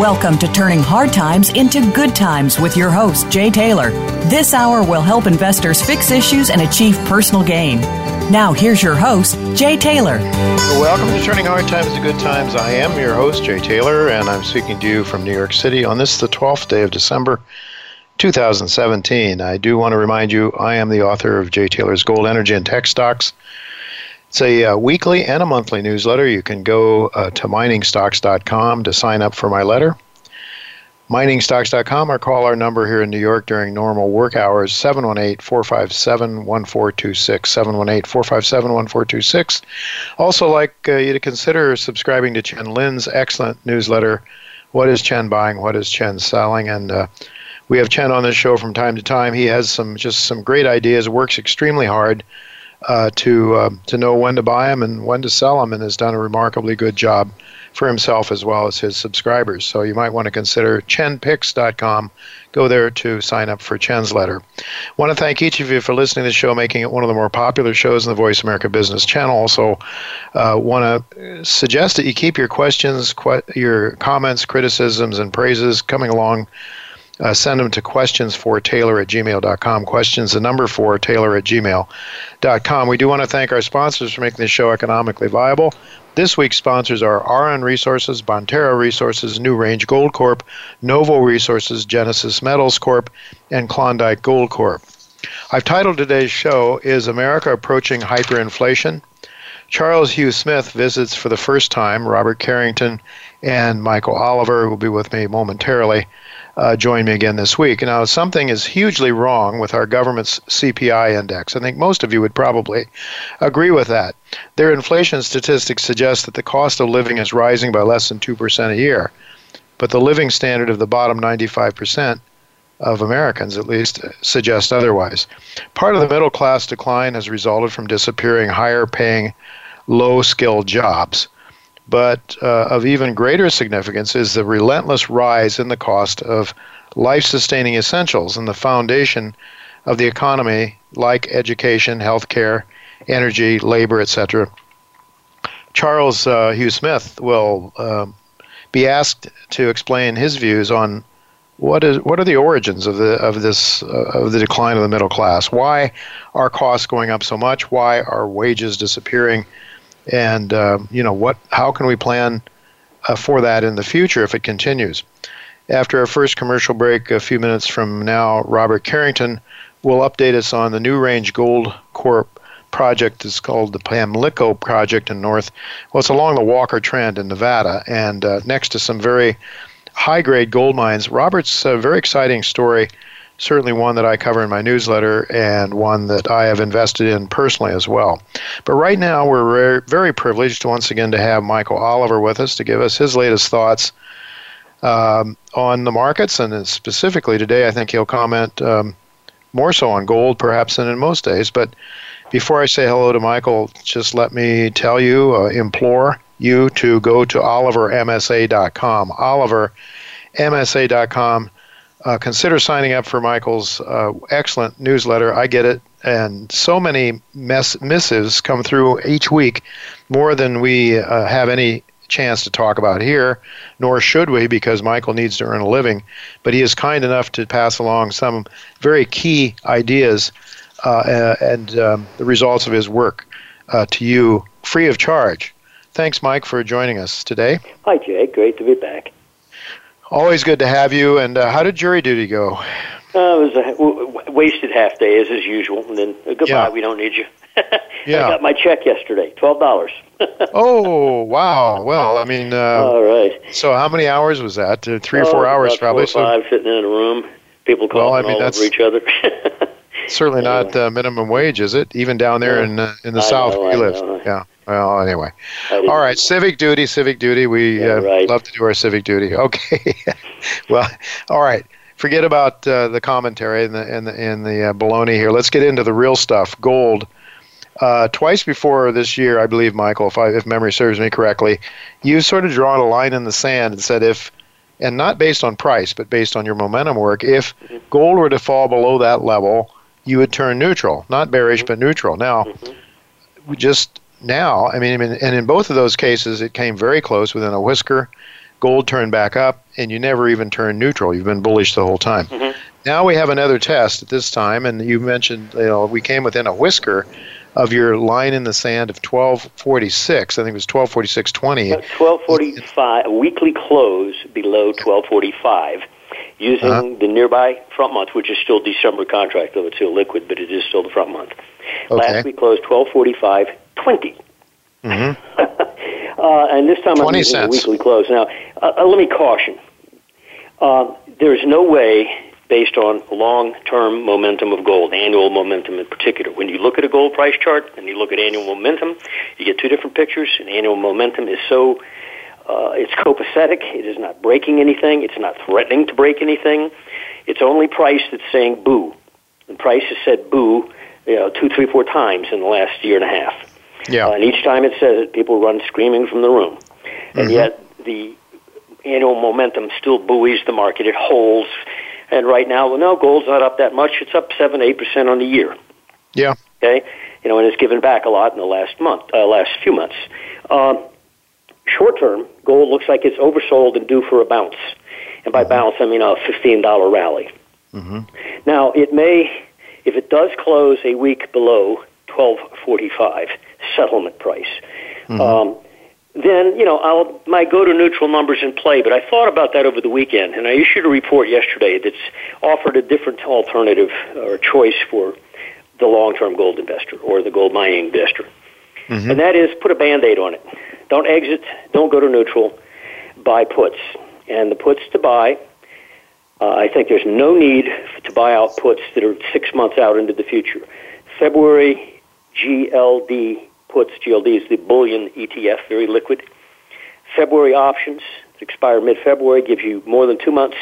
Welcome to Turning Hard Times into Good Times with your host, Jay Taylor. This hour will help investors fix issues and achieve personal gain. Now, here's your host, Jay Taylor. Welcome to Turning Hard Times to Good Times. I am your host, Jay Taylor, and I'm speaking to you from New York City on this, the 12th day of December, 2017. I do want to remind you, I am the author of Jay Taylor's Gold, Energy, and Tech Stocks. It's a weekly and a monthly newsletter. You can go to MiningStocks.com to sign up for my letter. MiningStocks.com, or call our number here in New York during normal work hours, 718-457-1426, 718-457-1426. Also like you to consider subscribing to Chen Lin's excellent newsletter, What is Chen Buying? What is Chen Selling? And we have Chen on this show from time to time. He has some great ideas, works extremely hard to know when to buy them and when to sell them, and has done a remarkably good job for himself as well as his subscribers. So you might want to consider ChenPicks.com. Go there to sign up for Chen's letter. I want to thank each of you for listening to the show, making it one of the more popular shows in the Voice America Business Channel. Also, want to suggest that you keep your questions, your comments, criticisms, and praises coming along. Send them to questionsfortaylor@gmail.com. Questions, the number 4, taylor@gmail.com. We do want to thank our sponsors for making this show economically viable. This week's sponsors are Aron Resources, Bonterra Resources, New Range Gold Corp., Novo Resources, Genesis Metals Corp., and Klondike Gold Corp. I've titled today's show, Is America Approaching Hyperinflation? Charles Hugh Smith visits for the first time. Robert Carrington and Michael Oliver, who will be with me momentarily, join me again this week. Now, something is hugely wrong with our government's CPI index. I think most of you would probably agree with that. Their inflation statistics suggest that the cost of living is rising by less than 2% a year, but the living standard of the bottom 95% of Americans, at least, suggests otherwise. Part of the middle class decline has resulted from disappearing higher-paying, low-skilled jobs. But of even greater significance is the relentless rise in the cost of life-sustaining essentials and the foundation of the economy, like education, healthcare, energy, labor, etc. Charles Hugh Smith will be asked to explain his views on what are the origins of the decline of the middle class. Why are costs going up so much? Why are wages disappearing? And how can we plan for that in the future if it continues? After our first commercial break, a few minutes from now, Robert Carrington will update us on the New Range Gold Corp. project. It's called the Pamlico Project in it's along the Walker Trend in Nevada, and next to some very high-grade gold mines. Robert's a very exciting story. Certainly one that I cover in my newsletter and one that I have invested in personally as well. But right now, we're very privileged once again to have Michael Oliver with us to give us his latest thoughts on the markets. And specifically today, I think he'll comment more so on gold perhaps than in most days. But before I say hello to Michael, just let me tell you, implore you to go to OliverMSA.com. OliverMSA.com. Consider signing up for Michael's excellent newsletter. I get it. And so many missives come through each week, more than we have any chance to talk about here, nor should we, because Michael needs to earn a living. But he is kind enough to pass along some very key ideas and the results of his work to you free of charge. Thanks, Mike, for joining us today. Hi, Jay. Great to be back. Always good to have you. And how did jury duty go? It was a wasted half day, as usual, and then goodbye, we don't need you. I got my check yesterday, $12. Oh, wow. Well, I mean, all right. So how many hours was that? 3 or 4 hours probably. 4 or 5 sitting in a room, people calling over each other. Certainly not minimum wage, is it? Even down there in the South where you live. Yeah. Well, anyway. All right, civic duty. We love to do our civic duty. Okay. Well, all right. Forget about the commentary and the baloney here. Let's get into the real stuff. Gold. Twice before this year, I believe, Michael, if memory serves me correctly, you sort of drawn a line in the sand and said and not based on price, but based on your momentum work, if gold were to fall below that level, you would turn neutral. Not bearish, but neutral. Now, just now, and in both of those cases, it came very close within a whisker. Gold turned back up, and you never even turned neutral. You've been bullish the whole time. Now we have another test at this time, and you mentioned we came within a whisker of your line in the sand of 1246. I think it was 1246.20. 1245, weekly close below 1245, using the nearby front month, which is still December contract, though it's illiquid, but it is still the front month. Okay. Last week closed 1245.20. And this time I'm using a weekly close. Now, let me caution. There is no way, based on long-term momentum of gold, annual momentum in particular. When you look at a gold price chart and you look at annual momentum, you get two different pictures, and annual momentum is it's copacetic. It is not breaking anything. It's not threatening to break anything. It's only price that's saying boo. And price has said boo 2, 3, 4 times in the last year and a half. Yeah. And each time it says it, people run screaming from the room. And yet the annual momentum still buoys the market. It holds. And right now, gold's not up that much. It's up 7, 8% on the year. Yeah. Okay? And it's given back a lot in the last few months. Short term, gold looks like it's oversold and due for a bounce. And by bounce, I mean a $15 rally. Now, it may, if it does close a week below 1245 settlement price. Then, my go-to-neutral number's in play, but I thought about that over the weekend, and I issued a report yesterday that's offered a different alternative or choice for the long-term gold investor or the gold mining investor, and that is put a Band-Aid on it. Don't exit, don't go to neutral, buy puts. And the puts to buy, I think there's no need to buy out puts that are 6 months out into the future. February GLD puts, GLD is the bullion ETF, very liquid. February options that expire mid-February, gives you more than 2 months.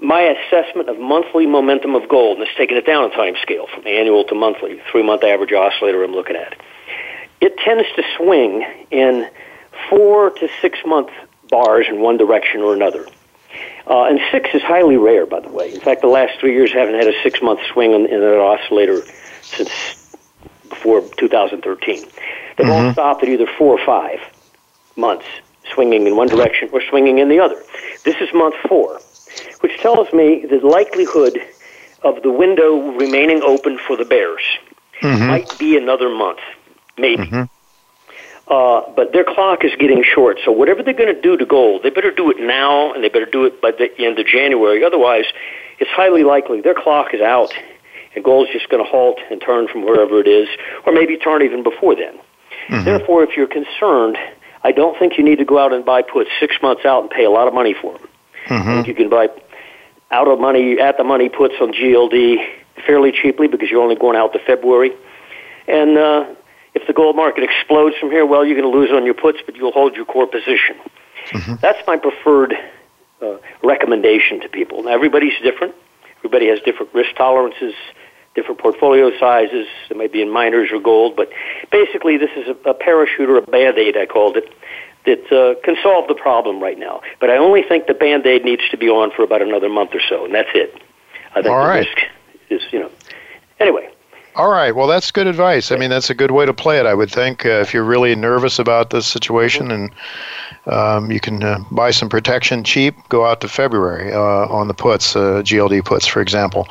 My assessment of monthly momentum of gold, and it's taking it down a time scale from annual to monthly, 3-month average oscillator I'm looking at. It tends to swing in 4 to 6 month bars in one direction or another. And 6 is highly rare, by the way. In fact, the last 3 years haven't had a 6-month swing in an oscillator since before 2013. They've all stopped at either 4 or 5 months, swinging in one direction or swinging in the other. This is month 4, which tells me the likelihood of the window remaining open for the bears might be another month, maybe. But their clock is getting short, so whatever they're going to do to gold, they better do it now, and they better do it by the end of January. Otherwise, it's highly likely their clock is out, and gold's just going to halt and turn from wherever it is, or maybe turn even before then. Therefore, if you're concerned, I don't think you need to go out and buy puts 6 months out and pay a lot of money for them. I think you can buy out of money, at the money puts on GLD fairly cheaply because you're only going out to February. And if the gold market explodes from here, well, you're going to lose on your puts, but you'll hold your core position. That's my preferred recommendation to people. Now, everybody's different. Everybody has different risk tolerances, different portfolio sizes. It might be in miners or gold, but basically this is a parachute or a Band-Aid, I called it, that can solve the problem right now. But I only think the Band-Aid needs to be on for about another month or so, and that's it. I think risk is, Anyway. All right. Well, that's good advice. I mean, that's a good way to play it, I would think, if you're really nervous about this situation, and you can buy some protection cheap, go out to February on the puts, GLD puts, for example.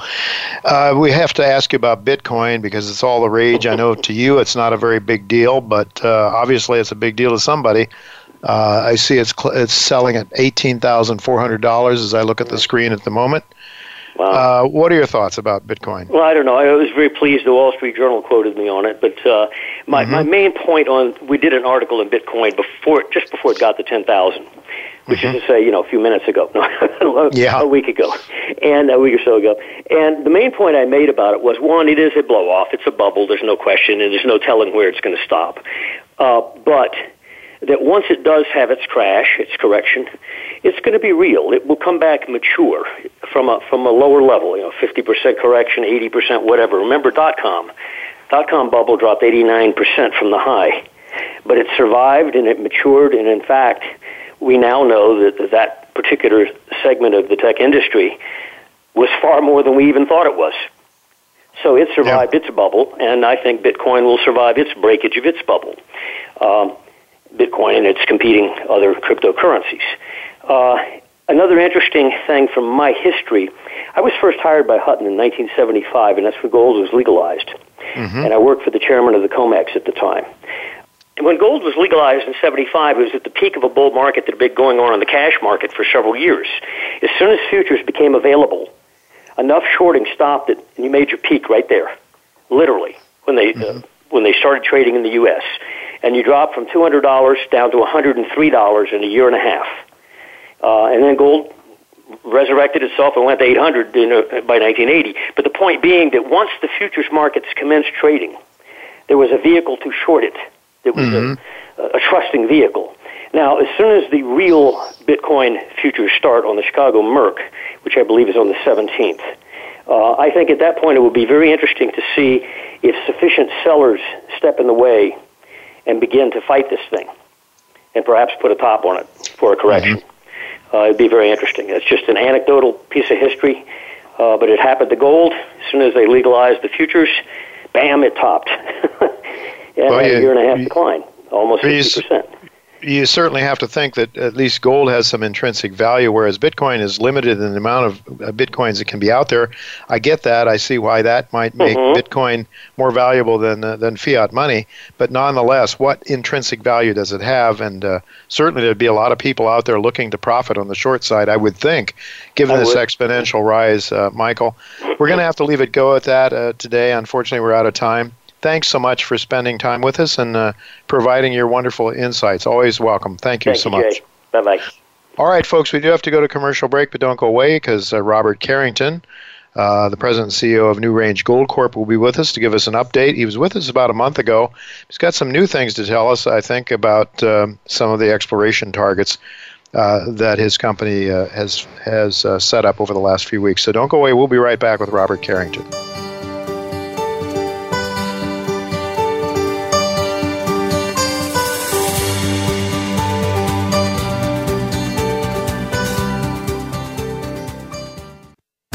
We have to ask you about Bitcoin because it's all the rage. I know to you it's not a very big deal, but obviously it's a big deal to somebody. I see it's selling at $18,400 as I look at the screen at the moment. Wow. What are your thoughts about Bitcoin? Well, I don't know. I was very pleased the Wall Street Journal quoted me on it, but my main point on, we did an article on Bitcoin just before it got to 10,000, which is to say, a few minutes ago, a week or so ago. And the main point I made about it was, one, it is a blow-off. It's a bubble. There's no question, and there's no telling where it's going to stop. But that once it does have its crash, its correction, it's going to be real. It will come back mature from a lower level, 50% correction, 80%, whatever. Remember .com. .com bubble dropped 89% from the high, but it survived and it matured, and in fact, we now know that that particular segment of the tech industry was far more than we even thought it was. So it survived its bubble, and I think Bitcoin will survive its breakage of its bubble. Bitcoin and its competing other cryptocurrencies. Another interesting thing from my history, I was first hired by Hutton in 1975, and that's when gold was legalized. And I worked for the chairman of the COMEX at the time. And when gold was legalized in 75, it was at the peak of a bull market that had been going on in the cash market for several years. As soon as futures became available, enough shorting stopped it, and you made your peak right there, literally, when they started trading in the U.S., and you dropped from $200 down to $103 in a year and a half. And then gold resurrected itself and went to $800 by 1980. But the point being that once the futures markets commenced trading, there was a vehicle to short it. It was a trusting vehicle. Now, as soon as the real Bitcoin futures start on the Chicago Merck, which I believe is on the 17th, I think at that point it would be very interesting to see if sufficient sellers step in the way and begin to fight this thing, and perhaps put a top on it for a correction. It'd be very interesting. It's just an anecdotal piece of history, but it happened to gold. As soon as they legalized the futures, bam, it topped. A year and a half decline, almost 50%. You certainly have to think that at least gold has some intrinsic value, whereas Bitcoin is limited in the amount of Bitcoins that can be out there. I get that. I see why that might make Bitcoin more valuable than fiat money. But nonetheless, what intrinsic value does it have? And certainly there'd be a lot of people out there looking to profit on the short side, I would think, given this exponential rise, Michael. We're going to have to leave it go at that today. Unfortunately, we're out of time. Thanks so much for spending time with us and providing your wonderful insights. Always welcome. Thank you so much. Bye-bye. All right, folks, we do have to go to commercial break, but don't go away because Robert Carrington, the president and CEO of New Range Gold Corp., will be with us to give us an update. He was with us about a month ago. He's got some new things to tell us, I think, about some of the exploration targets that his company has set up over the last few weeks. So don't go away. We'll be right back with Robert Carrington.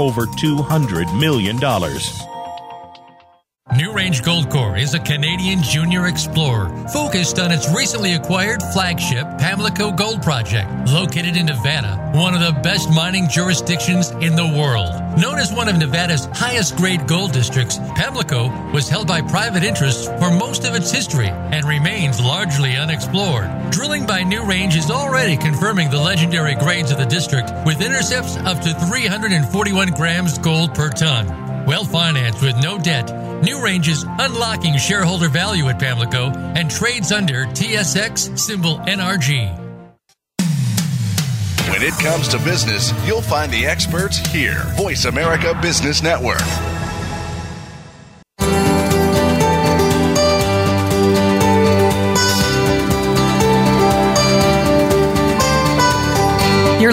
over $200 million. New Range Gold Corp. is a Canadian junior explorer focused on its recently acquired flagship Pamlico Gold Project, located in Nevada, one of the best mining jurisdictions in the world. Known as one of Nevada's highest-grade gold districts, Pamlico was held by private interests for most of its history and remains largely unexplored. Drilling by New Range is already confirming the legendary grades of the district with intercepts up to 341 grams gold per ton. Well-financed with no debt, New Range is unlocking shareholder value at Pamlico and trades under TSX symbol NRG. When it comes to business, you'll find the experts here. Voice America Business Network. You're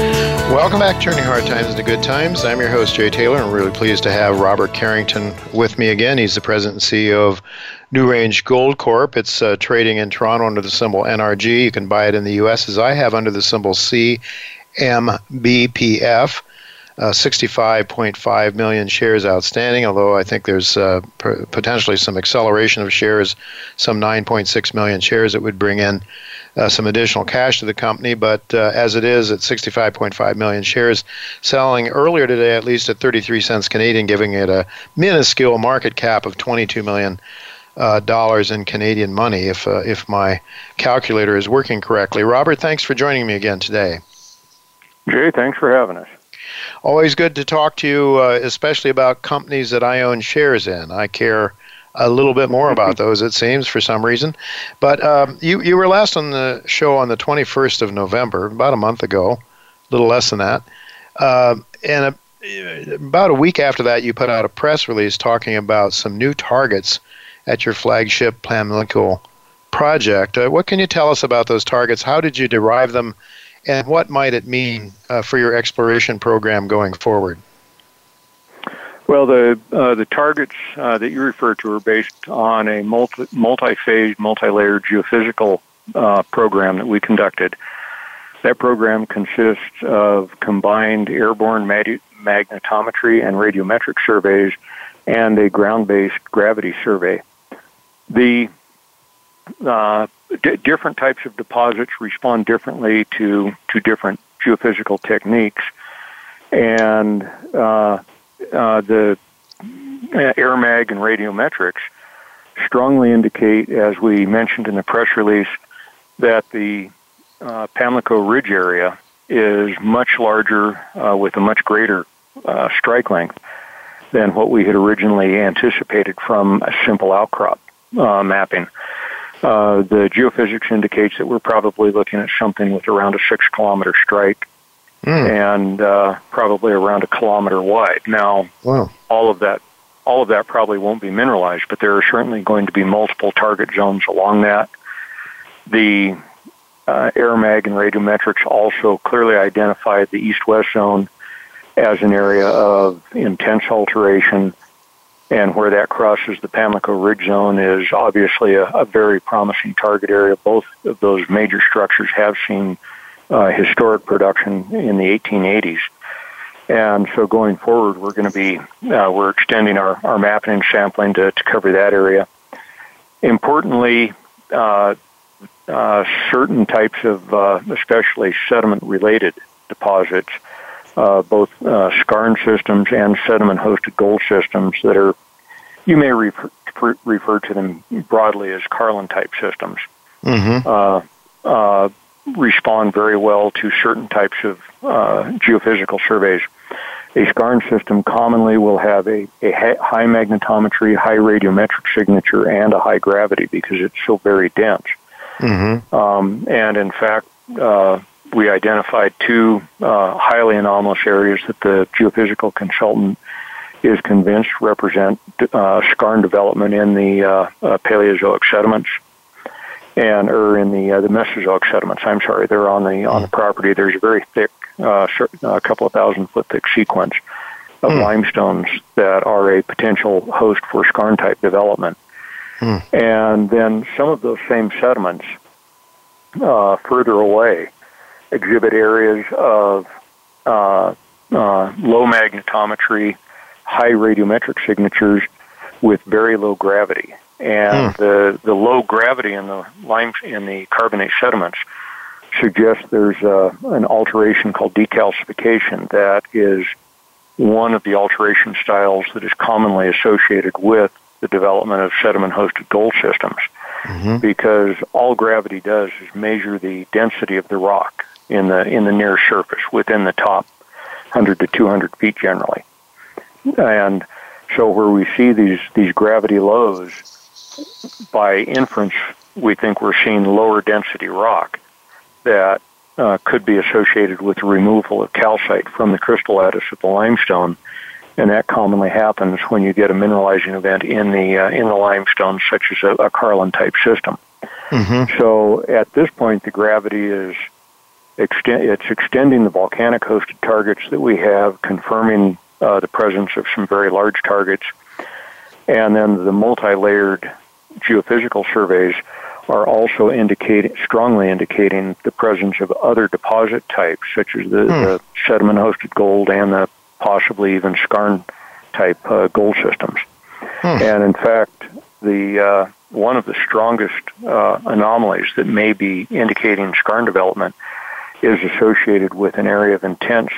Welcome back, Turning Hard Times to Good Times. I'm your host, Jay Taylor, and I'm really pleased to have Robert Carrington with me again. He's the president and CEO of New Range Gold Corp. It's trading in Toronto under the symbol NRG. You can buy it in the U.S. as I have under the symbol CMBPF. 65.5 million shares outstanding, although I think there's potentially some acceleration of shares, some 9.6 million shares that would bring in some additional cash to the company. But as it is at 65.5 million shares, selling earlier today at least at 33 cents Canadian, giving it a minuscule market cap of $22 million in Canadian money, if my calculator is working correctly. Robert, thanks for joining me again today. Jay, thanks for having us. Always good to talk to you, especially about companies that I own shares in. I care a little bit more about those, it seems, for some reason. But you were last on the show on the 21st of November, about a month ago, a little less than that. And about a week after that, you put out a press release talking about some new targets at your flagship Pamlico project. What can you tell us about those targets? How did you derive them? And what might it mean for your exploration program going forward? Well, the targets that you refer to are based on a multi-phase, multi-layer geophysical program that we conducted. That program consists of combined airborne magnetometry and radiometric surveys and a ground-based gravity survey. The different types of deposits respond differently to different geophysical techniques, and the AirMag and radiometrics strongly indicate, as we mentioned in the press release, that the Pamlico Ridge area is much larger with a much greater strike length than what we had originally anticipated from a simple outcrop mapping. The geophysics indicates that we're probably looking at something with around a 6-kilometer strike and probably around a kilometer wide. Now, wow. all of that probably won't be mineralized, but there are certainly going to be multiple target zones along that. The AirMag and radiometrics also clearly identified the east-west zone as an area of intense alteration. And where that crosses the Pamlico Ridge Zone is obviously a very promising target area. Both of those major structures have seen historic production in the 1880s. And so going forward, we're going to be, we're extending our mapping and sampling to cover that area. Importantly, certain types of, especially sediment-related deposits, both skarn systems and sediment-hosted gold systems that are, you may refer to them broadly as Carlin-type systems, respond very well to certain types of geophysical surveys. A skarn system commonly will have a high magnetometry, high radiometric signature, and a high gravity because it's so very dense. And in fact, we identified two highly anomalous areas that the geophysical consultant is convinced represent skarn development in the Paleozoic sediments, and or in the Mesozoic sediments. I'm sorry, they're on the property. There's a very thick, a couple of thousand foot thick sequence of limestones that are a potential host for skarn type development, and then some of those same sediments further away exhibit areas of low magnetometry, high radiometric signatures with very low gravity, and the low gravity in the carbonate sediments suggests there's an alteration called decalcification that is one of the alteration styles that is commonly associated with the development of sediment-hosted gold systems, because all gravity does is measure the density of the rock in the near surface within the top 100 to 200 feet generally. And so where we see these gravity lows, by inference, we think we're seeing lower density rock that could be associated with the removal of calcite from the crystal lattice of the limestone, and that commonly happens when you get a mineralizing event in the limestone, such as a Carlin-type system. Mm-hmm. So at this point, the gravity is extending the volcanic-hosted targets that we have, confirming the presence of some very large targets, and then the multi-layered geophysical surveys are also strongly indicating the presence of other deposit types, such as the sediment-hosted gold and the possibly even skarn-type gold systems. And in fact, one of the strongest anomalies that may be indicating skarn development is associated with an area of intense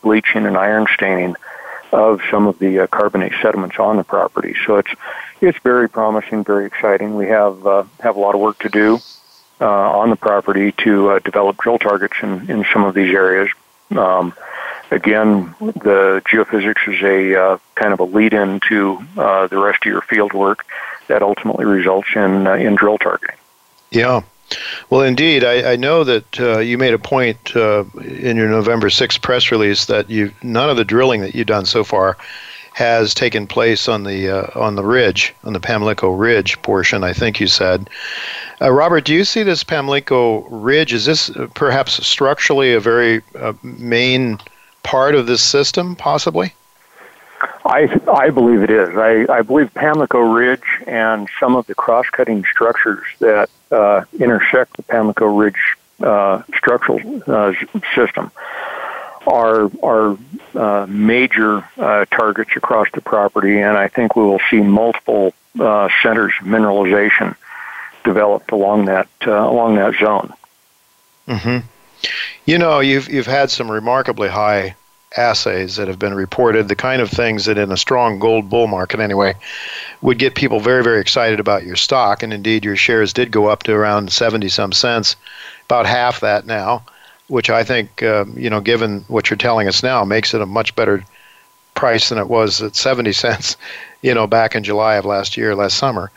bleaching and iron staining of some of the carbonate sediments on the property. So it's very promising, very exciting. We have a lot of work to do on the property to develop drill targets in some of these areas. Again, the geophysics is a kind of a lead-in to the rest of your field work that ultimately results in drill targeting. Yeah. Well, indeed, I know that you made a point in your November 6th press release that none of the drilling that you've done so far has taken place on the ridge, on the Pamlico Ridge portion, I think you said. Robert, do you see this Pamlico Ridge? Is this perhaps structurally a very main part of this system, possibly? I believe it is. I believe Pamlico Ridge and some of the cross-cutting structures that intersect the Pamlico Ridge structural system are major targets across the property, and I think we will see multiple centers of mineralization developed along that zone. Mm-hmm. You know, you've had some remarkably high assays that have been reported, the kind of things that in a strong gold bull market anyway would get people very, very excited about your stock. And indeed, your shares did go up to around 70 some cents, about half that now, which I think given what you're telling us now, makes it a much better price than it was at 70 cents, back in July of last summer.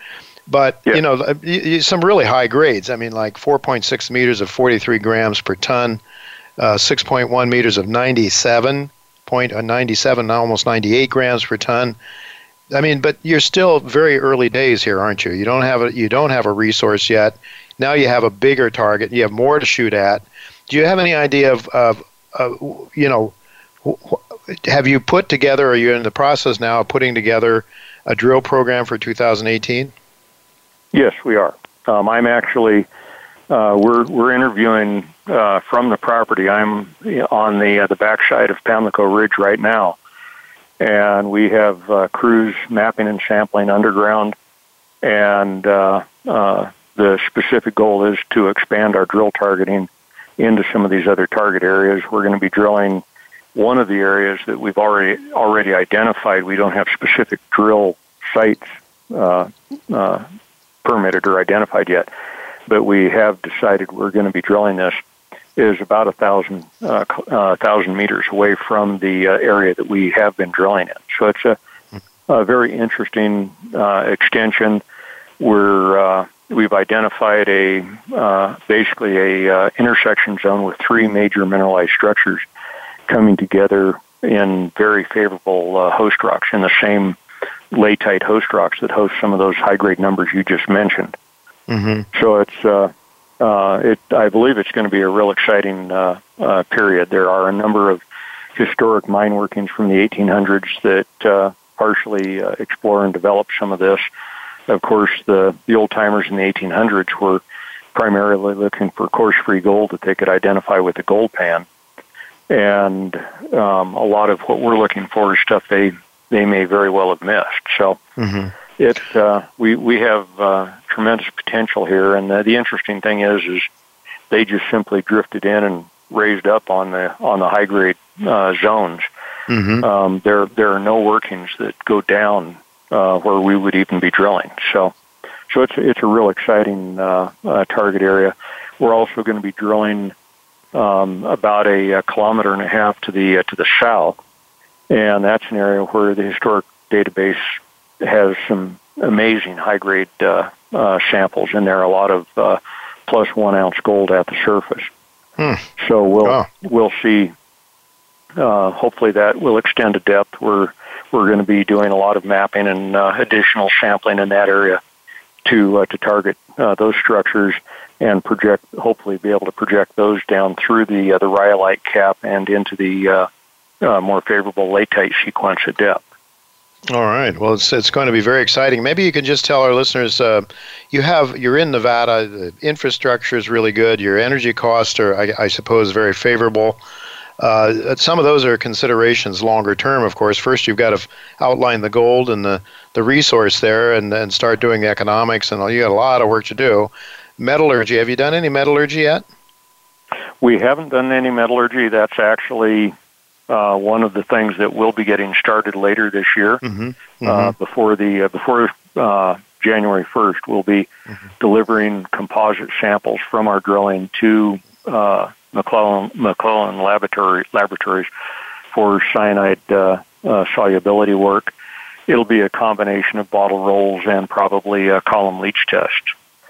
But yeah, some really high grades, like 4.6 meters of 43 grams per ton, 6.1 meters of 97, almost 98 grams per ton. But you're still very early days here, aren't you? You don't have a resource yet. Now you have a bigger target. You have more to shoot at. Do you have any idea have you put together, or are you in the process now of putting together a drill program for 2018? Yes, we are. I'm actually. We're interviewing from the property. I'm on the backside of Pamlico Ridge right now, and we have crews mapping and sampling underground, and the specific goal is to expand our drill targeting into some of these other target areas. We're going to be drilling one of the areas that we've already identified. We don't have specific drill sites permitted or identified yet, but we have decided we're going to be drilling. This is about 1,000 meters away from the area that we have been drilling in. So it's a very interesting extension. We've identified basically a intersection zone with three major mineralized structures coming together in very favorable host rocks, in the same latite host rocks that host some of those high-grade numbers you just mentioned. Mm-hmm. So it's, I believe it's going to be a real exciting period. There are a number of historic mine workings from the 1800s that partially explore and develop some of this. Of course, the old-timers in the 1800s were primarily looking for coarse-free gold that they could identify with a gold pan. And a lot of what we're looking for is stuff they may very well have missed. So mm-hmm. We have tremendous potential here, and the interesting thing is they just simply drifted in and raised up on the high grade zones. Mm-hmm. There are no workings that go down where we would even be drilling. So it's a real exciting target area. We're also going to be drilling about a kilometer and a half to the south, and that's an area where the historic database has some amazing high-grade samples in there. A lot of plus 1 ounce gold at the surface. So we'll see. Hopefully that will extend to depth. We're going to be doing a lot of mapping and additional sampling in that area to target those structures and project. Hopefully, be able to project those down through the rhyolite cap and into the more favorable latite sequence at depth. All right. Well, it's going to be very exciting. Maybe you can just tell our listeners, you're in Nevada. The infrastructure is really good. Your energy costs are, I suppose, very favorable. Some of those are considerations longer term, of course. First, you've got to outline the gold and the resource there, and then start doing the economics, and you got a lot of work to do. Metallurgy. Have you done any metallurgy yet? We haven't done any metallurgy. That's actually one of the things that we'll be getting started later this year. Before January 1st, we'll be delivering composite samples from our drilling to McClellan Laboratories for cyanide solubility work. It'll be a combination of bottle rolls and probably a column leach test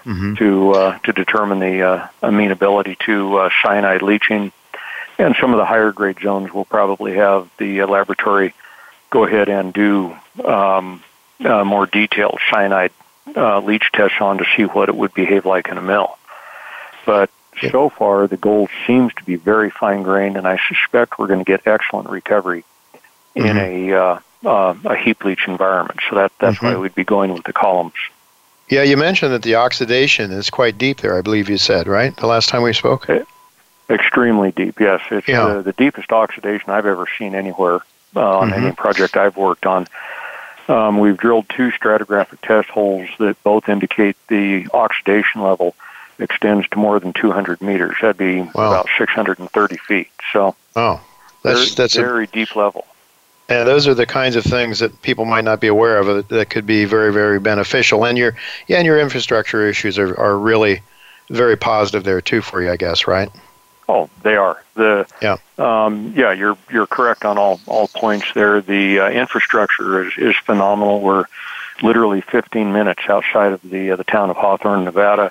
to determine the amenability to cyanide leaching. And some of the higher grade zones will probably have the laboratory go ahead and do more detailed cyanide leach tests on to see what it would behave like in a mill. But so far, the gold seems to be very fine-grained, and I suspect we're going to get excellent recovery in a heap leach environment. So that's why we'd be going with the columns. Yeah, you mentioned that the oxidation is quite deep there, I believe you said, right, the last time we spoke? Extremely deep, yes. It's the deepest oxidation I've ever seen anywhere on any project I've worked on. We've drilled two stratigraphic test holes that both indicate the oxidation level extends to more than 200 meters. That'd be about 630 feet. So that's very deep level. And those are the kinds of things that people might not be aware of that could be very, very beneficial. And your infrastructure issues are really very positive there too for you, I guess, right? Oh, they are. You're correct on all points there. The infrastructure is phenomenal. We're literally 15 minutes outside of the town of Hawthorne, Nevada.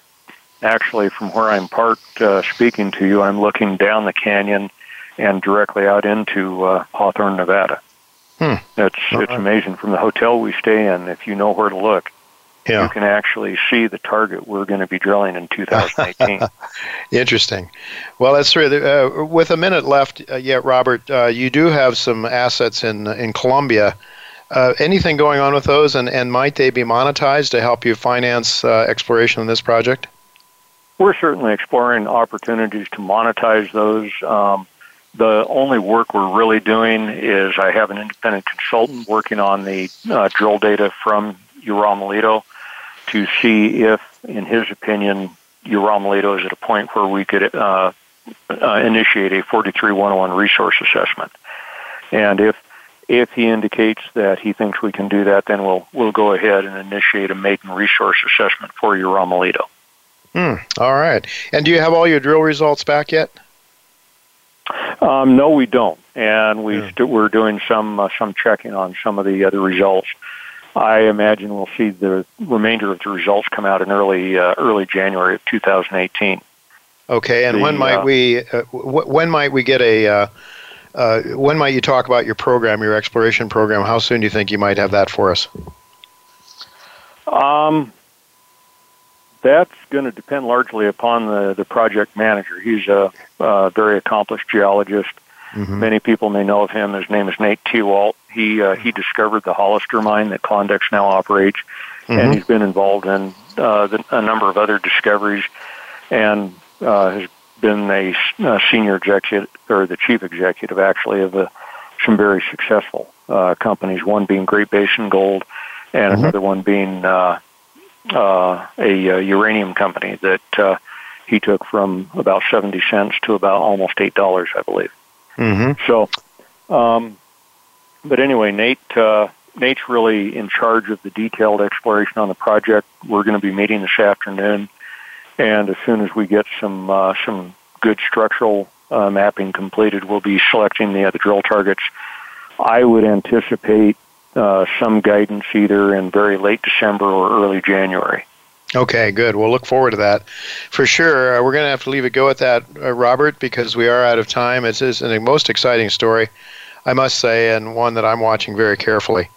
Actually, from where I'm parked speaking to you, I'm looking down the canyon and directly out into Hawthorne, Nevada. It's amazing. From the hotel we stay in, if you know where to look, you can actually see the target we're going to be drilling in 2018. Interesting. Well, that's really, with a minute left yet, Robert, you do have some assets in Colombia. Anything going on with those, and might they be monetized to help you finance exploration in this project? We're certainly exploring opportunities to monetize those. The only work we're really doing is I have an independent consultant working on the drill data from Ural Molito to see if, in his opinion, Ural Molito is at a point where we could initiate a 43-101 resource assessment. And if he indicates that he thinks we can do that, then we'll go ahead and initiate a maiden resource assessment for Ural Molito. All right. And do you have all your drill results back yet? No, we don't. And we're doing some checking on some of the other results. I imagine we'll see the remainder of the results come out in early January of 2018. Okay. And when might you talk about your program, your exploration program? How soon do you think you might have that for us? That's going to depend largely upon the project manager. He's a very accomplished geologist. Many people may know of him. His name is Nate Tewalt. He discovered the Hollister mine that Klondex now operates, and he's been involved in a number of other discoveries, and has been a senior executive, or the chief executive, actually, of some very successful companies, one being Great Basin Gold, and another one being a uranium company that he took from about 70 cents to about almost $8, I believe. So, but anyway, Nate's really in charge of the detailed exploration on the project. We're going to be meeting this afternoon, and as soon as we get some good structural mapping completed, we'll be selecting the other drill targets. I would anticipate some guidance either in very late December or early January. Okay, good. We'll look forward to that for sure. We're going to have to leave it go at that, Robert, because we are out of time. It is a most exciting story, I must say, and one that I'm watching very carefully.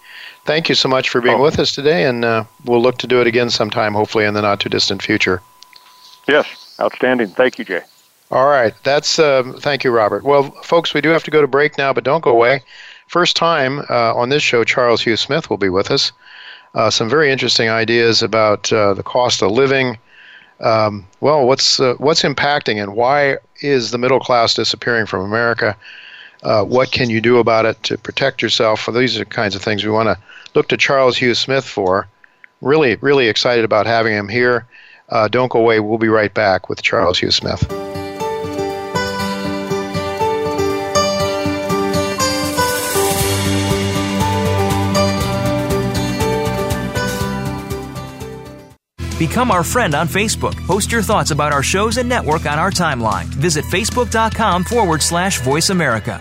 Thank you so much for being with us today, and we'll look to do it again sometime, hopefully in the not-too-distant future. Yes, outstanding. Thank you, Jay. All right. That's thank you, Robert. Well, folks, we do have to go to break now, but don't go away. First time on this show, Charles Hugh Smith will be with us. Some very interesting ideas about the cost of living. What's impacting and why is the middle class disappearing from America? What can you do about it to protect yourself? Well, these are the kinds of things we want to look to Charles Hugh Smith for. Really, really excited about having him here. Don't go away. We'll be right back with Charles Hugh Smith. Become our friend on Facebook. Post your thoughts about our shows and network on our timeline. Visit Facebook.com/Voice America.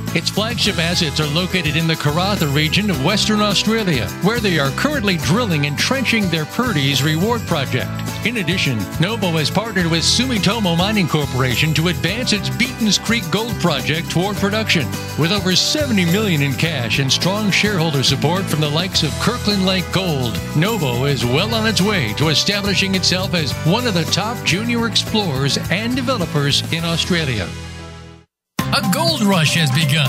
Its flagship assets are located in the Karratha region of Western Australia, where they are currently drilling and trenching their Purdy's Reward Project. In addition, Novo has partnered with Sumitomo Mining Corporation to advance its Beatons Creek Gold Project toward production. With over $70 million in cash and strong shareholder support from the likes of Kirkland Lake Gold, Novo is well on its way to establishing itself as one of the top junior explorers and developers in Australia. A gold rush has begun.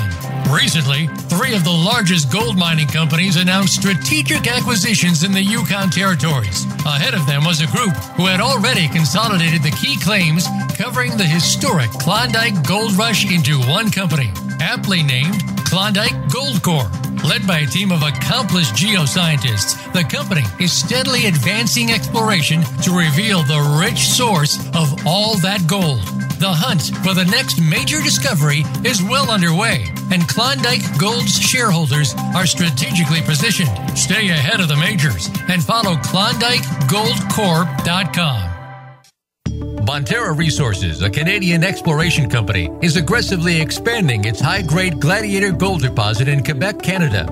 Recently, three of the largest gold mining companies announced strategic acquisitions in the Yukon territories. Ahead of them was a group who had already consolidated the key claims covering the historic Klondike Gold Rush into one company, aptly named Klondike Gold Corp. Led by a team of accomplished geoscientists, the company is steadily advancing exploration to reveal the rich source of all that gold. The hunt for the next major discovery is well underway, and Klondike Gold's shareholders are strategically positioned. Stay ahead of the majors and follow KlondikeGoldCorp.com. Bonterra Resources, a Canadian exploration company, is aggressively expanding its high-grade Gladiator Gold deposit in Quebec, Canada.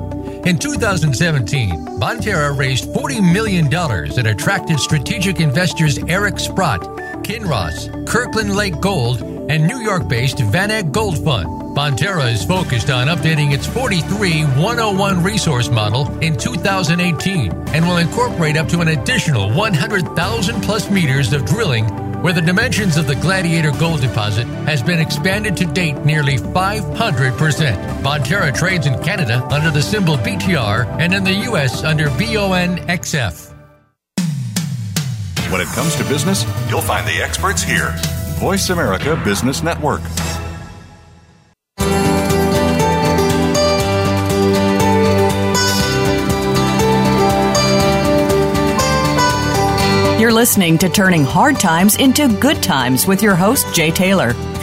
In 2017, Bonterra raised $40 million and attracted strategic investors Eric Sprott, Kinross, Kirkland Lake Gold, and New York-based Vanek Gold Fund. Bonterra is focused on updating its 43-101 resource model in 2018 and will incorporate up to an additional 100,000-plus meters of drilling, where the dimensions of the Gladiator Gold deposit has been expanded to date nearly 500%. Bonterra trades in Canada under the symbol BTR and in the U.S. under BONXF. When it comes to business, you'll find the experts here. Voice America Business Network. You're listening to Turning Hard Times into Good Times with your host, Jay Taylor. If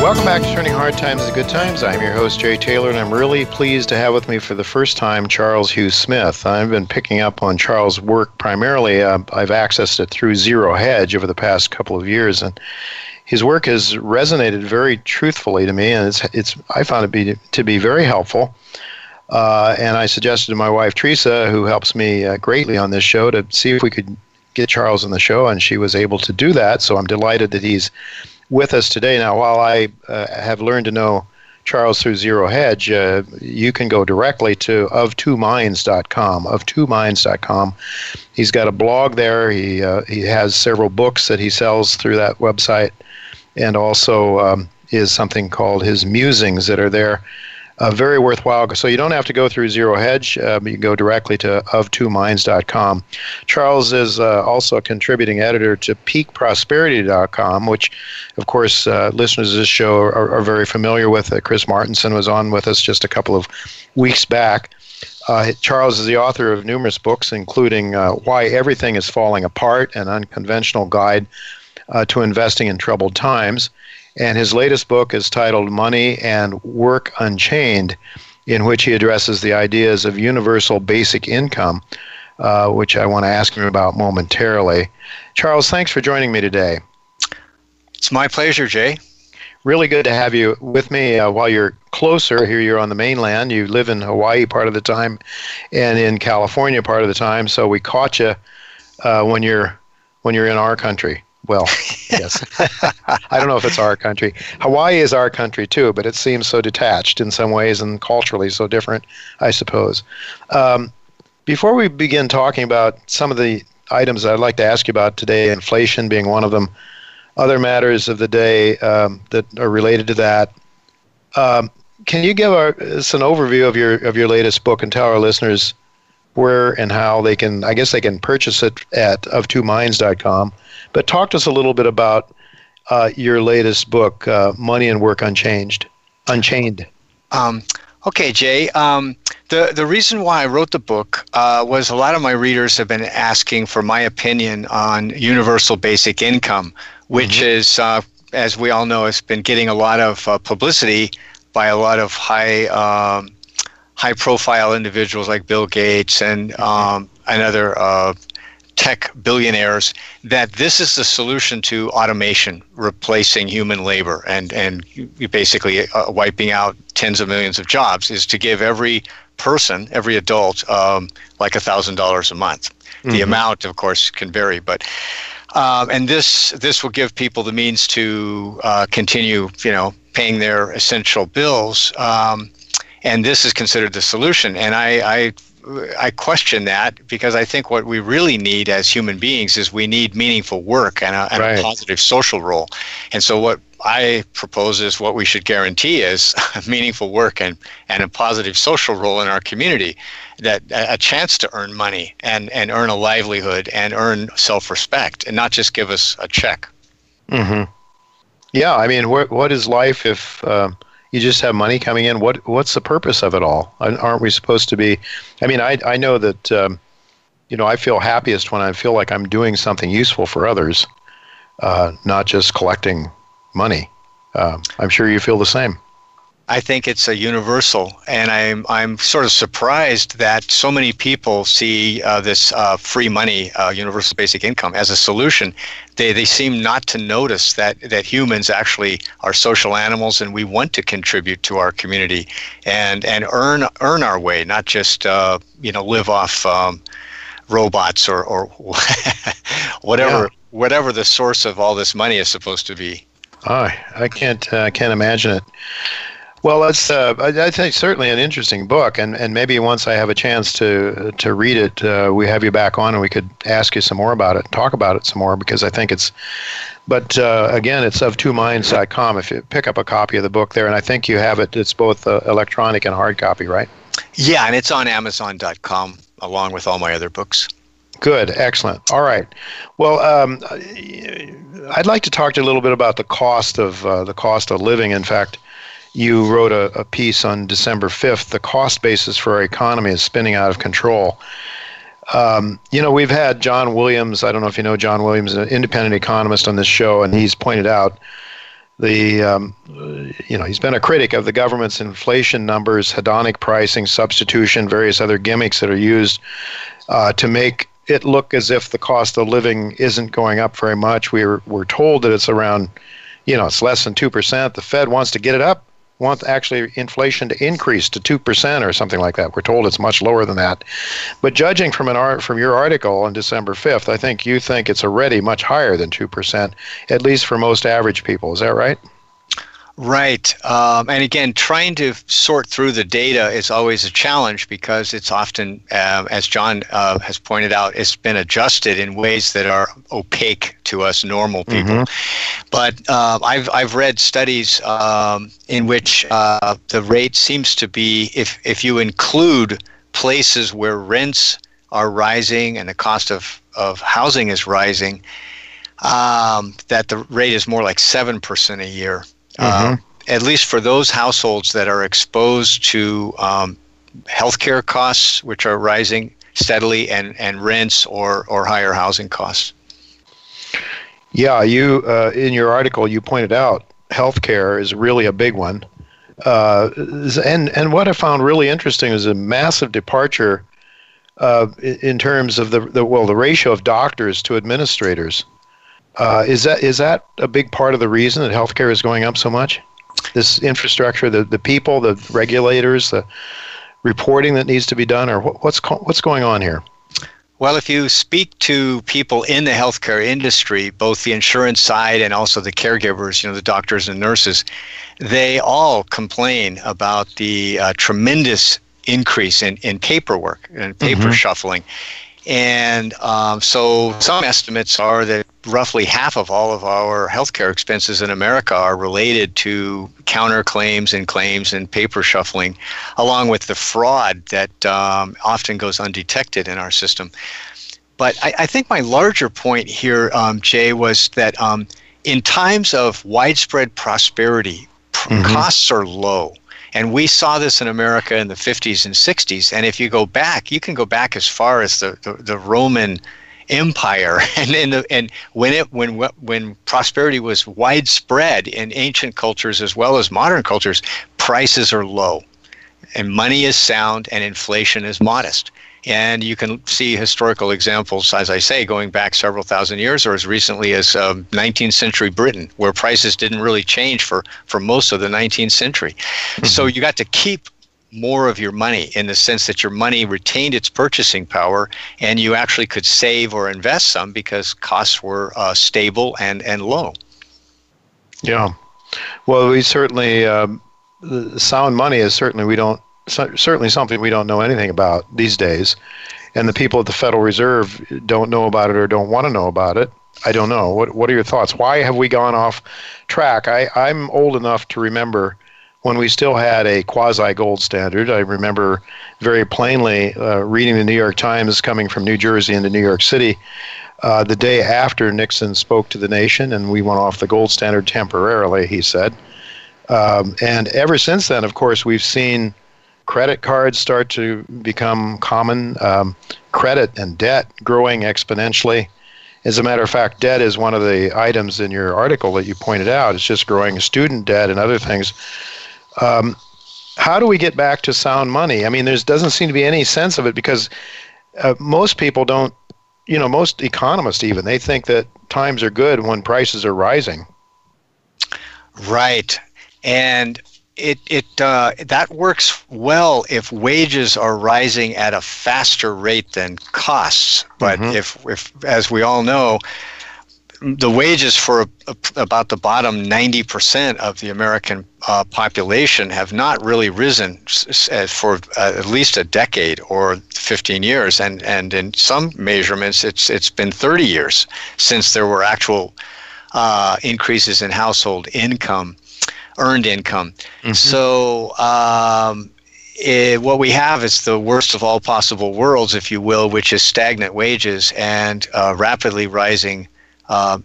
Welcome back to Turning Hard Times into Good Times. I'm your host, Jay Taylor, and I'm really pleased to have with me for the first time Charles Hugh Smith. I've been picking up on Charles' work primarily. I've accessed it through Zero Hedge over the past couple of years, and his work has resonated very truthfully to me, and I found it to be very helpful. And I suggested to my wife, Teresa, who helps me greatly on this show, to see if we could get Charles on the show, and she was able to do that, so I'm delighted that he's with us today. Now, while I have learned to know Charles through Zero Hedge, you can go directly to oftwominds.com. Oftwominds.com. He's got a blog there. He has several books that he sells through that website, and also is something called his musings that are there. Very worthwhile. So you don't have to go through Zero Hedge. You can go directly to oftwominds.com. Charles is also a contributing editor to peakprosperity.com, which, of course, listeners of this show are very familiar with. Chris Martinson was on with us just a couple of weeks back. Charles is the author of numerous books, including Why Everything is Falling Apart, An Unconventional Guide to Investing in Troubled Times. And his latest book is titled Money and Work Unchained, in which he addresses the ideas of universal basic income, which I want to ask him about momentarily. Charles, thanks for joining me today. It's my pleasure, Jay. Really good to have you with me while you're closer. Here you're on the mainland. You live in Hawaii part of the time and in California part of the time, so we caught you when you're in our country. Well, yes. I don't know if it's our country. Hawaii is our country too, but it seems so detached in some ways and culturally so different, I suppose. Before we begin talking about some of the items I'd like to ask you about today, inflation being one of them, other matters of the day that are related to that. Can you give us an overview of your latest book and tell our listeners where and how they can? I guess they can purchase it at oftwominds.com. But talk to us a little bit about your latest book, Money and Work Unchained. Okay, Jay. The reason why I wrote the book was a lot of my readers have been asking for my opinion on universal basic income, which is, as we all know, has been getting a lot of publicity by a lot of high-profile individuals like Bill Gates and other tech billionaires, that this is the solution to automation, replacing human labor and basically wiping out tens of millions of jobs, is to give every person, every adult, like $1,000 a month. Mm-hmm. The amount, of course, can vary, but and this will give people the means to continue, paying their essential bills, and this is considered the solution. And I question that, because I think what we really need as human beings is we need meaningful work and a positive social role. And so what I propose is what we should guarantee is meaningful work and a positive social role in our community, that a chance to earn money and earn a livelihood and earn self-respect and not just give us a check. Mm-hmm. Yeah, I mean, what is life if you just have money coming in? What's the purpose of it all? Aren't we supposed to be? I mean, I know that I feel happiest when I feel like I'm doing something useful for others, not just collecting money. I'm sure you feel the same. I think it's a universal, and I'm sort of surprised that so many people see this free money, universal basic income, as a solution. They seem not to notice that humans actually are social animals, and we want to contribute to our community and earn our way, not just live off robots or whatever the source of all this money is supposed to be. I can't imagine it. Well, that's I think certainly an interesting book, and maybe once I have a chance to read it, we have you back on and we could ask you some more about it and talk about it some more, because I think it's. But again, it's oftwominds.com. If you pick up a copy of the book there, and I think you have it. It's both electronic and hard copy, right? Yeah, and it's on Amazon.com along with all my other books. Good, excellent. All right. Well, I'd like to talk to you a little bit about the cost of living. In fact, you wrote a piece on December 5th, The Cost Basis for Our Economy is Spinning Out of Control. We've had John Williams, I don't know if you know John Williams, an independent economist on this show, and he's pointed out he's been a critic of the government's inflation numbers, hedonic pricing, substitution, various other gimmicks that are used to make it look as if the cost of living isn't going up very much. We're told that it's around, it's less than 2%. The Fed wants to get it up. Want actually inflation to increase to 2% or something like that. We're told it's much lower than that. But judging from your article on December 5th, I think you think it's already much higher than 2%, at least for most average people. Is that right? Right. And again, trying to sort through the data is always a challenge, because it's often, as John has pointed out, it's been adjusted in ways that are opaque to us normal people. Mm-hmm. But I've read studies in which the rate seems to be, if you include places where rents are rising and the cost of housing is rising, that the rate is more like 7% a year, at least for those households that are exposed to healthcare costs, which are rising steadily, and rents or higher housing costs. Yeah, you in your article you pointed out healthcare is really a big one, and what I found really interesting is a massive departure in terms of the ratio of doctors to administrators. Is that a big part of the reason that healthcare is going up so much? This infrastructure, the people, the regulators, the reporting that needs to be done, or what's going on here? Well, if you speak to people in the healthcare industry, both the insurance side and also the caregivers, the doctors and nurses, they all complain about the tremendous increase in paperwork and paper shuffling. And so some estimates are that roughly half of all of our healthcare expenses in America are related to counterclaims and claims and paper shuffling, along with the fraud that often goes undetected in our system. But I think my larger point here, Jay, was that in times of widespread prosperity, costs are low. And we saw this in America in the 50s and 60s. And if you go back, you can go back as far as the Roman Empire, and when prosperity was widespread in ancient cultures as well as modern cultures, prices are low, and money is sound, and inflation is modest. And you can see historical examples, as I say, going back several thousand years or as recently as 19th century Britain, where prices didn't really change for most of the 19th century. So you got to keep more of your money in the sense that your money retained its purchasing power, and you actually could save or invest some because costs were stable and low. Yeah. Well, we certainly, sound money is certainly something we don't know anything about these days, and the people at the Federal Reserve don't know about it or don't want to know about it. I don't know. What are your thoughts? Why have we gone off track? I'm old enough to remember when we still had a quasi-gold standard. I remember very plainly reading the New York Times coming from New Jersey into New York City the day after Nixon spoke to the nation, and we went off the gold standard temporarily, he said. And ever since then, of course, we've seen credit cards start to become common, credit and debt growing exponentially. As a matter of fact, debt is one of the items in your article that you pointed out. It's just growing, student debt and other things. How do we get back to sound money? I mean, there doesn't seem to be any sense of it because most people don't, most economists even, they think that times are good when prices are rising. Right. And It that works well if wages are rising at a faster rate than costs. But if as we all know, the wages for about the bottom 90% of the American population have not really risen for at least a decade or 15 years, and in some measurements, it's been 30 years since there were actual increases in household income. Earned income. So what we have is the worst of all possible worlds, if you will, which is stagnant wages and rapidly rising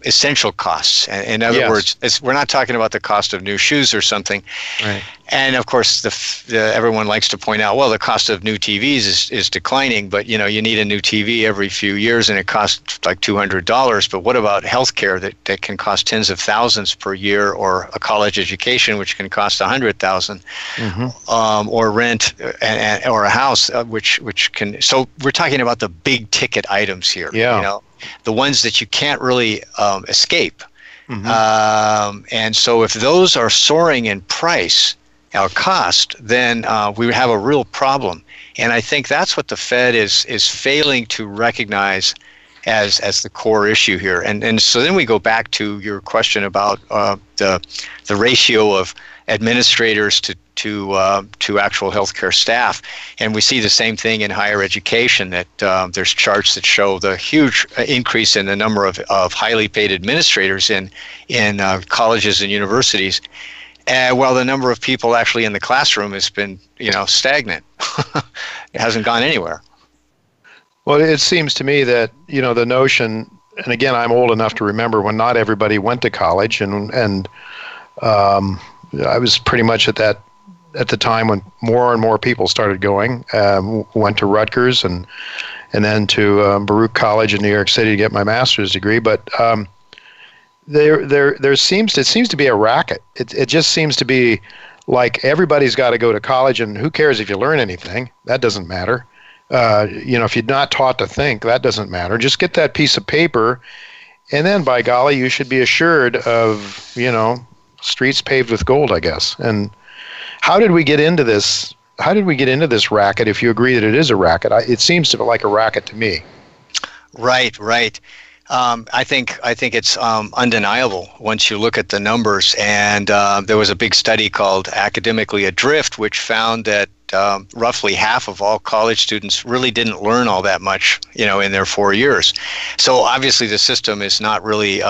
essential costs. In other words, we're not talking about the cost of new shoes or something. Right. And of course, everyone likes to point out, well, the cost of new TVs is declining, but you need a new TV every few years, and it costs like $200. But what about healthcare that can cost tens of thousands per year, or a college education, which can cost $100,000, or rent, or a house, which can. So we're talking about the big ticket items here. Yeah. The ones that you can't really escape. And so if those are soaring in price, our cost, then we have a real problem. And I think that's what the Fed is failing to recognize as the core issue here. And so then we go back to your question about the ratio of administrators to actual healthcare staff, and we see the same thing in higher education. That there's charts that show the huge increase in the number of highly paid administrators in colleges and universities, while the number of people actually in the classroom has been stagnant. It hasn't gone anywhere. Well, it seems to me that the notion, and again, I'm old enough to remember when not everybody went to college, and I was pretty much at the time when more and more people started going. Went to Rutgers and then to Baruch College in New York City to get my master's degree. But there seems to be a racket. It just seems to be like everybody's got to go to college, and who cares if you learn anything? That doesn't matter. If you're not taught to think, that doesn't matter. Just get that piece of paper, and then by golly, you should be assured of streets paved with gold, I guess. And how did we get into this? How did we get into this racket? If you agree that it is a racket, it seems to be like a racket to me. Right. I think it's undeniable once you look at the numbers. And there was a big study called "Academically Adrift," which found that roughly half of all college students really didn't learn all that much, in their 4 years. So obviously, the system is not really.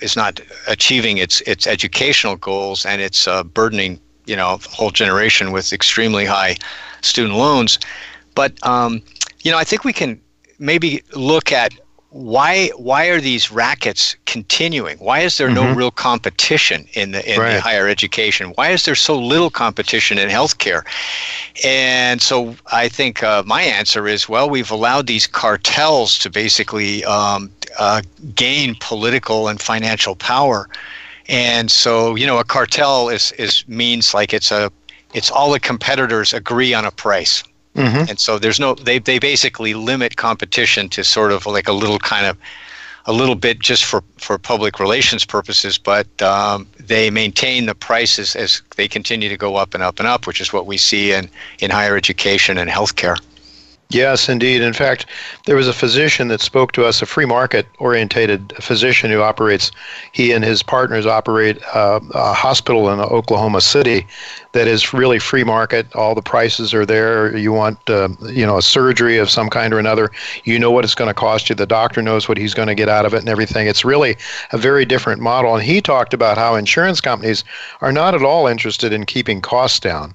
It's not achieving its educational goals, and it's burdening the whole generation with extremely high student loans. But I think we can maybe look at why are these rackets continuing? Why is there no real competition in the higher education? Why is there so little competition in healthcare? And so I think my answer is, well, we've allowed these cartels to basically gain political and financial power. And so, a cartel is means like it's all the competitors agree on a price. Mm-hmm. And so there's they basically limit competition to sort of like a little bit just for public relations purposes, but they maintain the prices as they continue to go up and up and up, which is what we see in higher education and healthcare. Yes, indeed. In fact, there was a physician that spoke to us, a free market-orientated physician who operates, he and his partners operate a hospital in Oklahoma City that is really free market. All the prices are there. You want, a surgery of some kind or another. You know what it's going to cost you. The doctor knows what he's going to get out of it and everything. It's really a very different model. And he talked about how insurance companies are not at all interested in keeping costs down.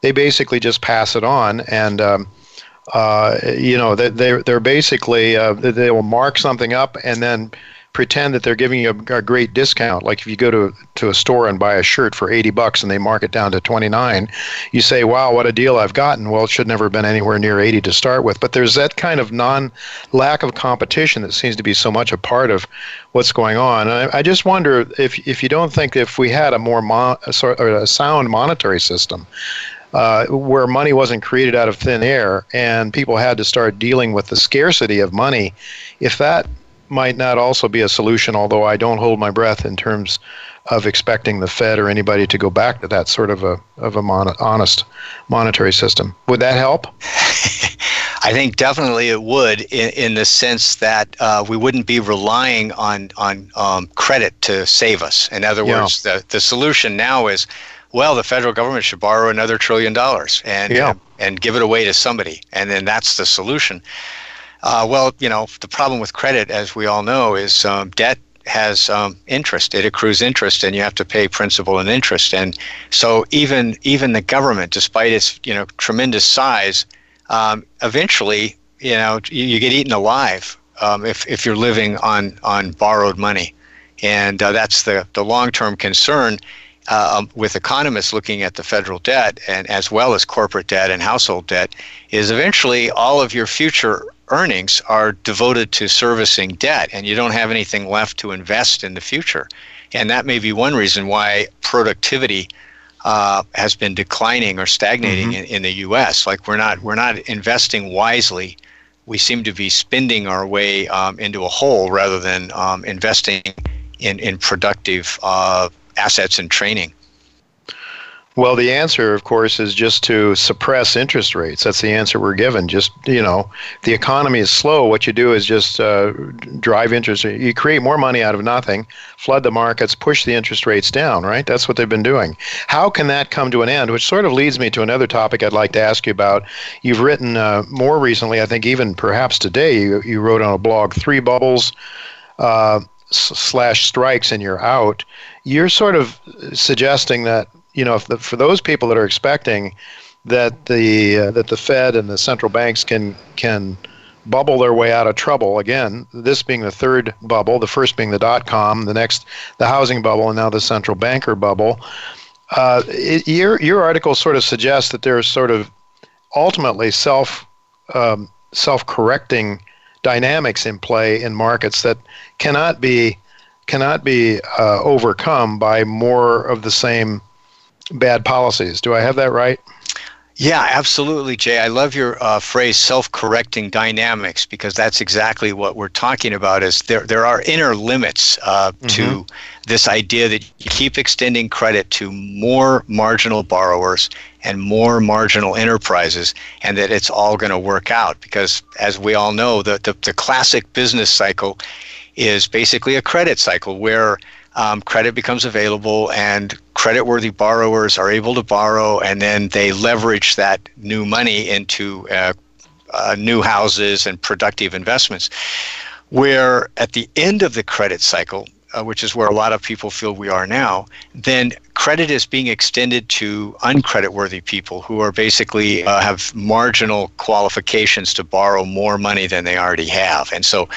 They basically just pass it on and... they're basically they will mark something up and then pretend that they're giving you a great discount. Like if you go to a store and buy a shirt for $80 and they mark it down to $29, you say, "Wow, what a deal I've gotten!" Well, it should never have been anywhere near $80 to start with. But there's that kind of lack of competition that seems to be so much a part of what's going on. And I just wonder if you don't think if we had a sound monetary system. Where money wasn't created out of thin air and people had to start dealing with the scarcity of money, if that might not also be a solution, although I don't hold my breath in terms of expecting the Fed or anybody to go back to that sort of a honest monetary system. Would that help? I think definitely it would, in the sense that we wouldn't be relying on credit to save us. In other words, the solution now is, well, the federal government should borrow another $1 trillion and give it away to somebody, and then that's the solution. The problem with credit, as we all know, is debt has interest. It accrues interest, and you have to pay principal and interest. And so even the government, despite its tremendous size, eventually you get eaten alive if you're living on borrowed money, and that's the long-term concern. With economists looking at the federal debt, and as well as corporate debt and household debt, is eventually all of your future earnings are devoted to servicing debt, and you don't have anything left to invest in the future. And that may be one reason why productivity has been declining or stagnating in the U.S. Like we're not investing wisely. We seem to be spending our way into a hole rather than investing in productive assets and training. Well, the answer, of course, is just to suppress interest rates. That's the answer we're given. Just, the economy is slow. What you do is just drive interest. You create more money out of nothing, flood the markets, push the interest rates down, right? That's what they've been doing. How can that come to an end? Which sort of leads me to another topic I'd like to ask you about. You've written more recently, I think even perhaps today, you wrote on a blog, Three Bubbles / Strikes and You're Out. You're sort of suggesting that, for those people that are expecting that the Fed and the central banks can bubble their way out of trouble, again, this being the third bubble, the first being the dot-com, the next the housing bubble, and now the central banker bubble. Your article sort of suggests that there's sort of ultimately self-correcting dynamics in play in markets that cannot be overcome by more of the same bad policies. Do I have that right? Yeah, absolutely, Jay. I love your phrase, self-correcting dynamics, because that's exactly what we're talking about. Is there are inner limits to this idea that you keep extending credit to more marginal borrowers and more marginal enterprises, and that it's all going to work out. Because as we all know, the classic business cycle is basically a credit cycle where credit becomes available and creditworthy borrowers are able to borrow, and then they leverage that new money into new houses and productive investments. Where at the end of the credit cycle, which is where a lot of people feel we are now, then credit is being extended to uncreditworthy people who are basically have marginal qualifications to borrow more money than they already have. And so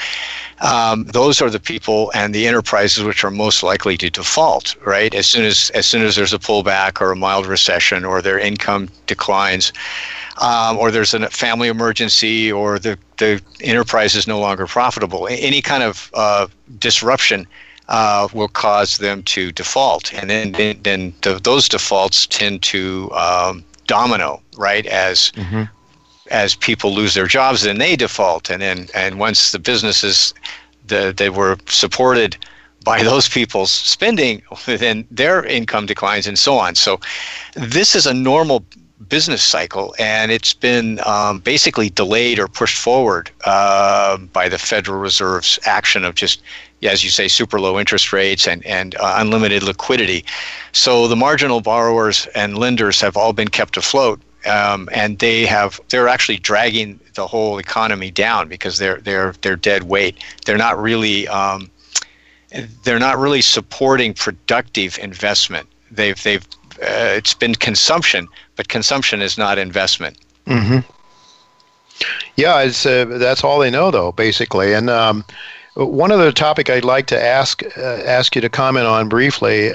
those are the people and the enterprises which are most likely to default, right? As soon as there's a pullback or a mild recession or their income declines, or there's a family emergency, or the enterprise is no longer profitable. Any kind of disruption will cause them to default, and then those defaults tend to domino, right? As people lose their jobs, then they default, and once the businesses they were supported by those people's spending, then their income declines, and so on. So this is a normal business cycle, and it's been basically delayed or pushed forward by the Federal Reserve's action of just, as you say, super low interest rates and unlimited liquidity. So the marginal borrowers and lenders have all been kept afloat, and they're actually dragging the whole economy down because they're dead weight. They're not really supporting productive investment. It's been consumption, but consumption is not investment. Mm-hmm. Yeah, that's all they know, though, basically. And one other topic I'd like to ask you to comment on briefly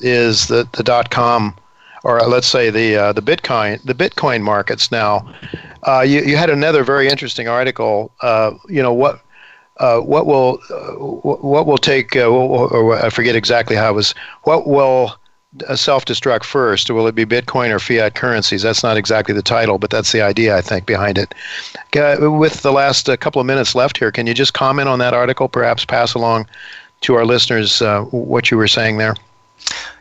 is the dot-com, or let's say the Bitcoin markets now. You had another very interesting article. What will take? I forget exactly how it was. What will self-destruct first? Will it be Bitcoin or fiat currencies? That's not exactly the title, but that's the idea, I think, behind it. With the last couple of minutes left here, can you just comment on that article, perhaps pass along to our listeners what you were saying there?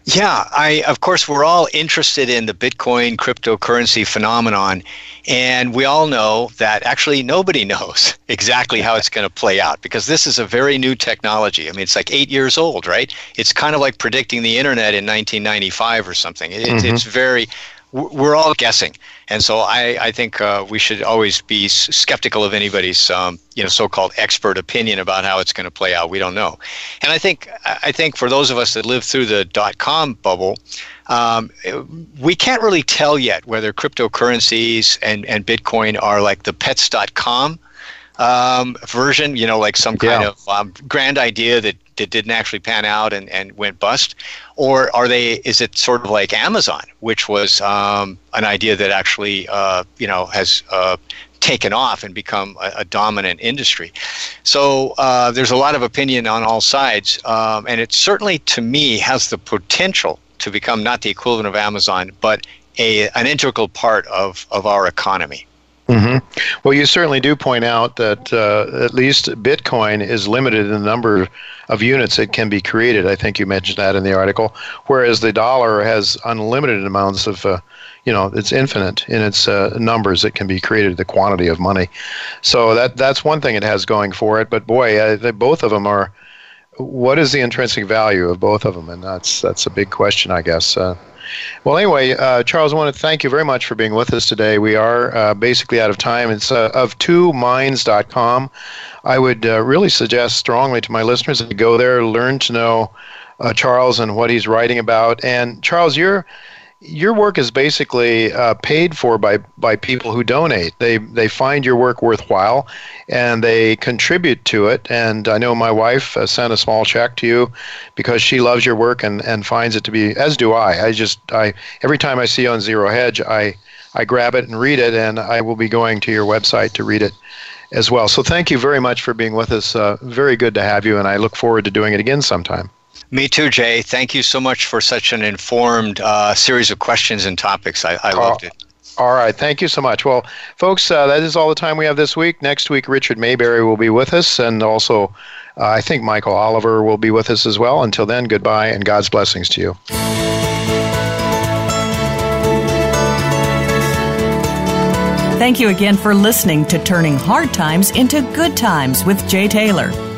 Yeah, of course, we're all interested in the Bitcoin cryptocurrency phenomenon, and we all know that actually nobody knows exactly how it's going to play out, because this is a very new technology. I mean, it's like 8 years old, right? It's kind of like predicting the internet in 1995 or something. It's very, we're all guessing. And so I think we should always be skeptical of anybody's so-called expert opinion about how it's going to play out. We don't know. And I think for those of us that lived through the dot-com bubble, we can't really tell yet whether cryptocurrencies and Bitcoin are like the pets.com version, like some kind of grand idea that didn't actually pan out and went bust, or is it sort of like Amazon, which was an idea that actually has taken off and become a dominant industry? So there's a lot of opinion on all sides, and it certainly to me has the potential to become not the equivalent of Amazon, but an integral part of our economy. Mm-hmm. Well, you certainly do point out that at least Bitcoin is limited in the number of units that can be created. I think you mentioned that in the article, whereas the dollar has unlimited amounts of, it's infinite in its numbers that can be created, the quantity of money. So that's one thing it has going for it. But boy, both of them are. What is the intrinsic value of both of them? And that's a big question, I guess. Well, anyway, Charles, I want to thank you very much for being with us today. We are basically out of time. It's oftwominds.com. I would really suggest strongly to my listeners to go there, learn to know Charles and what he's writing about. And Charles, your work is basically paid for by people who donate. They find your work worthwhile, and they contribute to it. And I know my wife sent a small check to you because she loves your work and finds it to be, as do I. I every time I see you on Zero Hedge, I grab it and read it, and I will be going to your website to read it as well. So thank you very much for being with us. Very good to have you, and I look forward to doing it again sometime. Me too, Jay. Thank you so much for such an informed series of questions and topics. I loved it. All right. Thank you so much. Well, folks, that is all the time we have this week. Next week, Richard Mayberry will be with us, and also I think Michael Oliver will be with us as well. Until then, goodbye, and God's blessings to you. Thank you again for listening to Turning Hard Times into Good Times with Jay Taylor.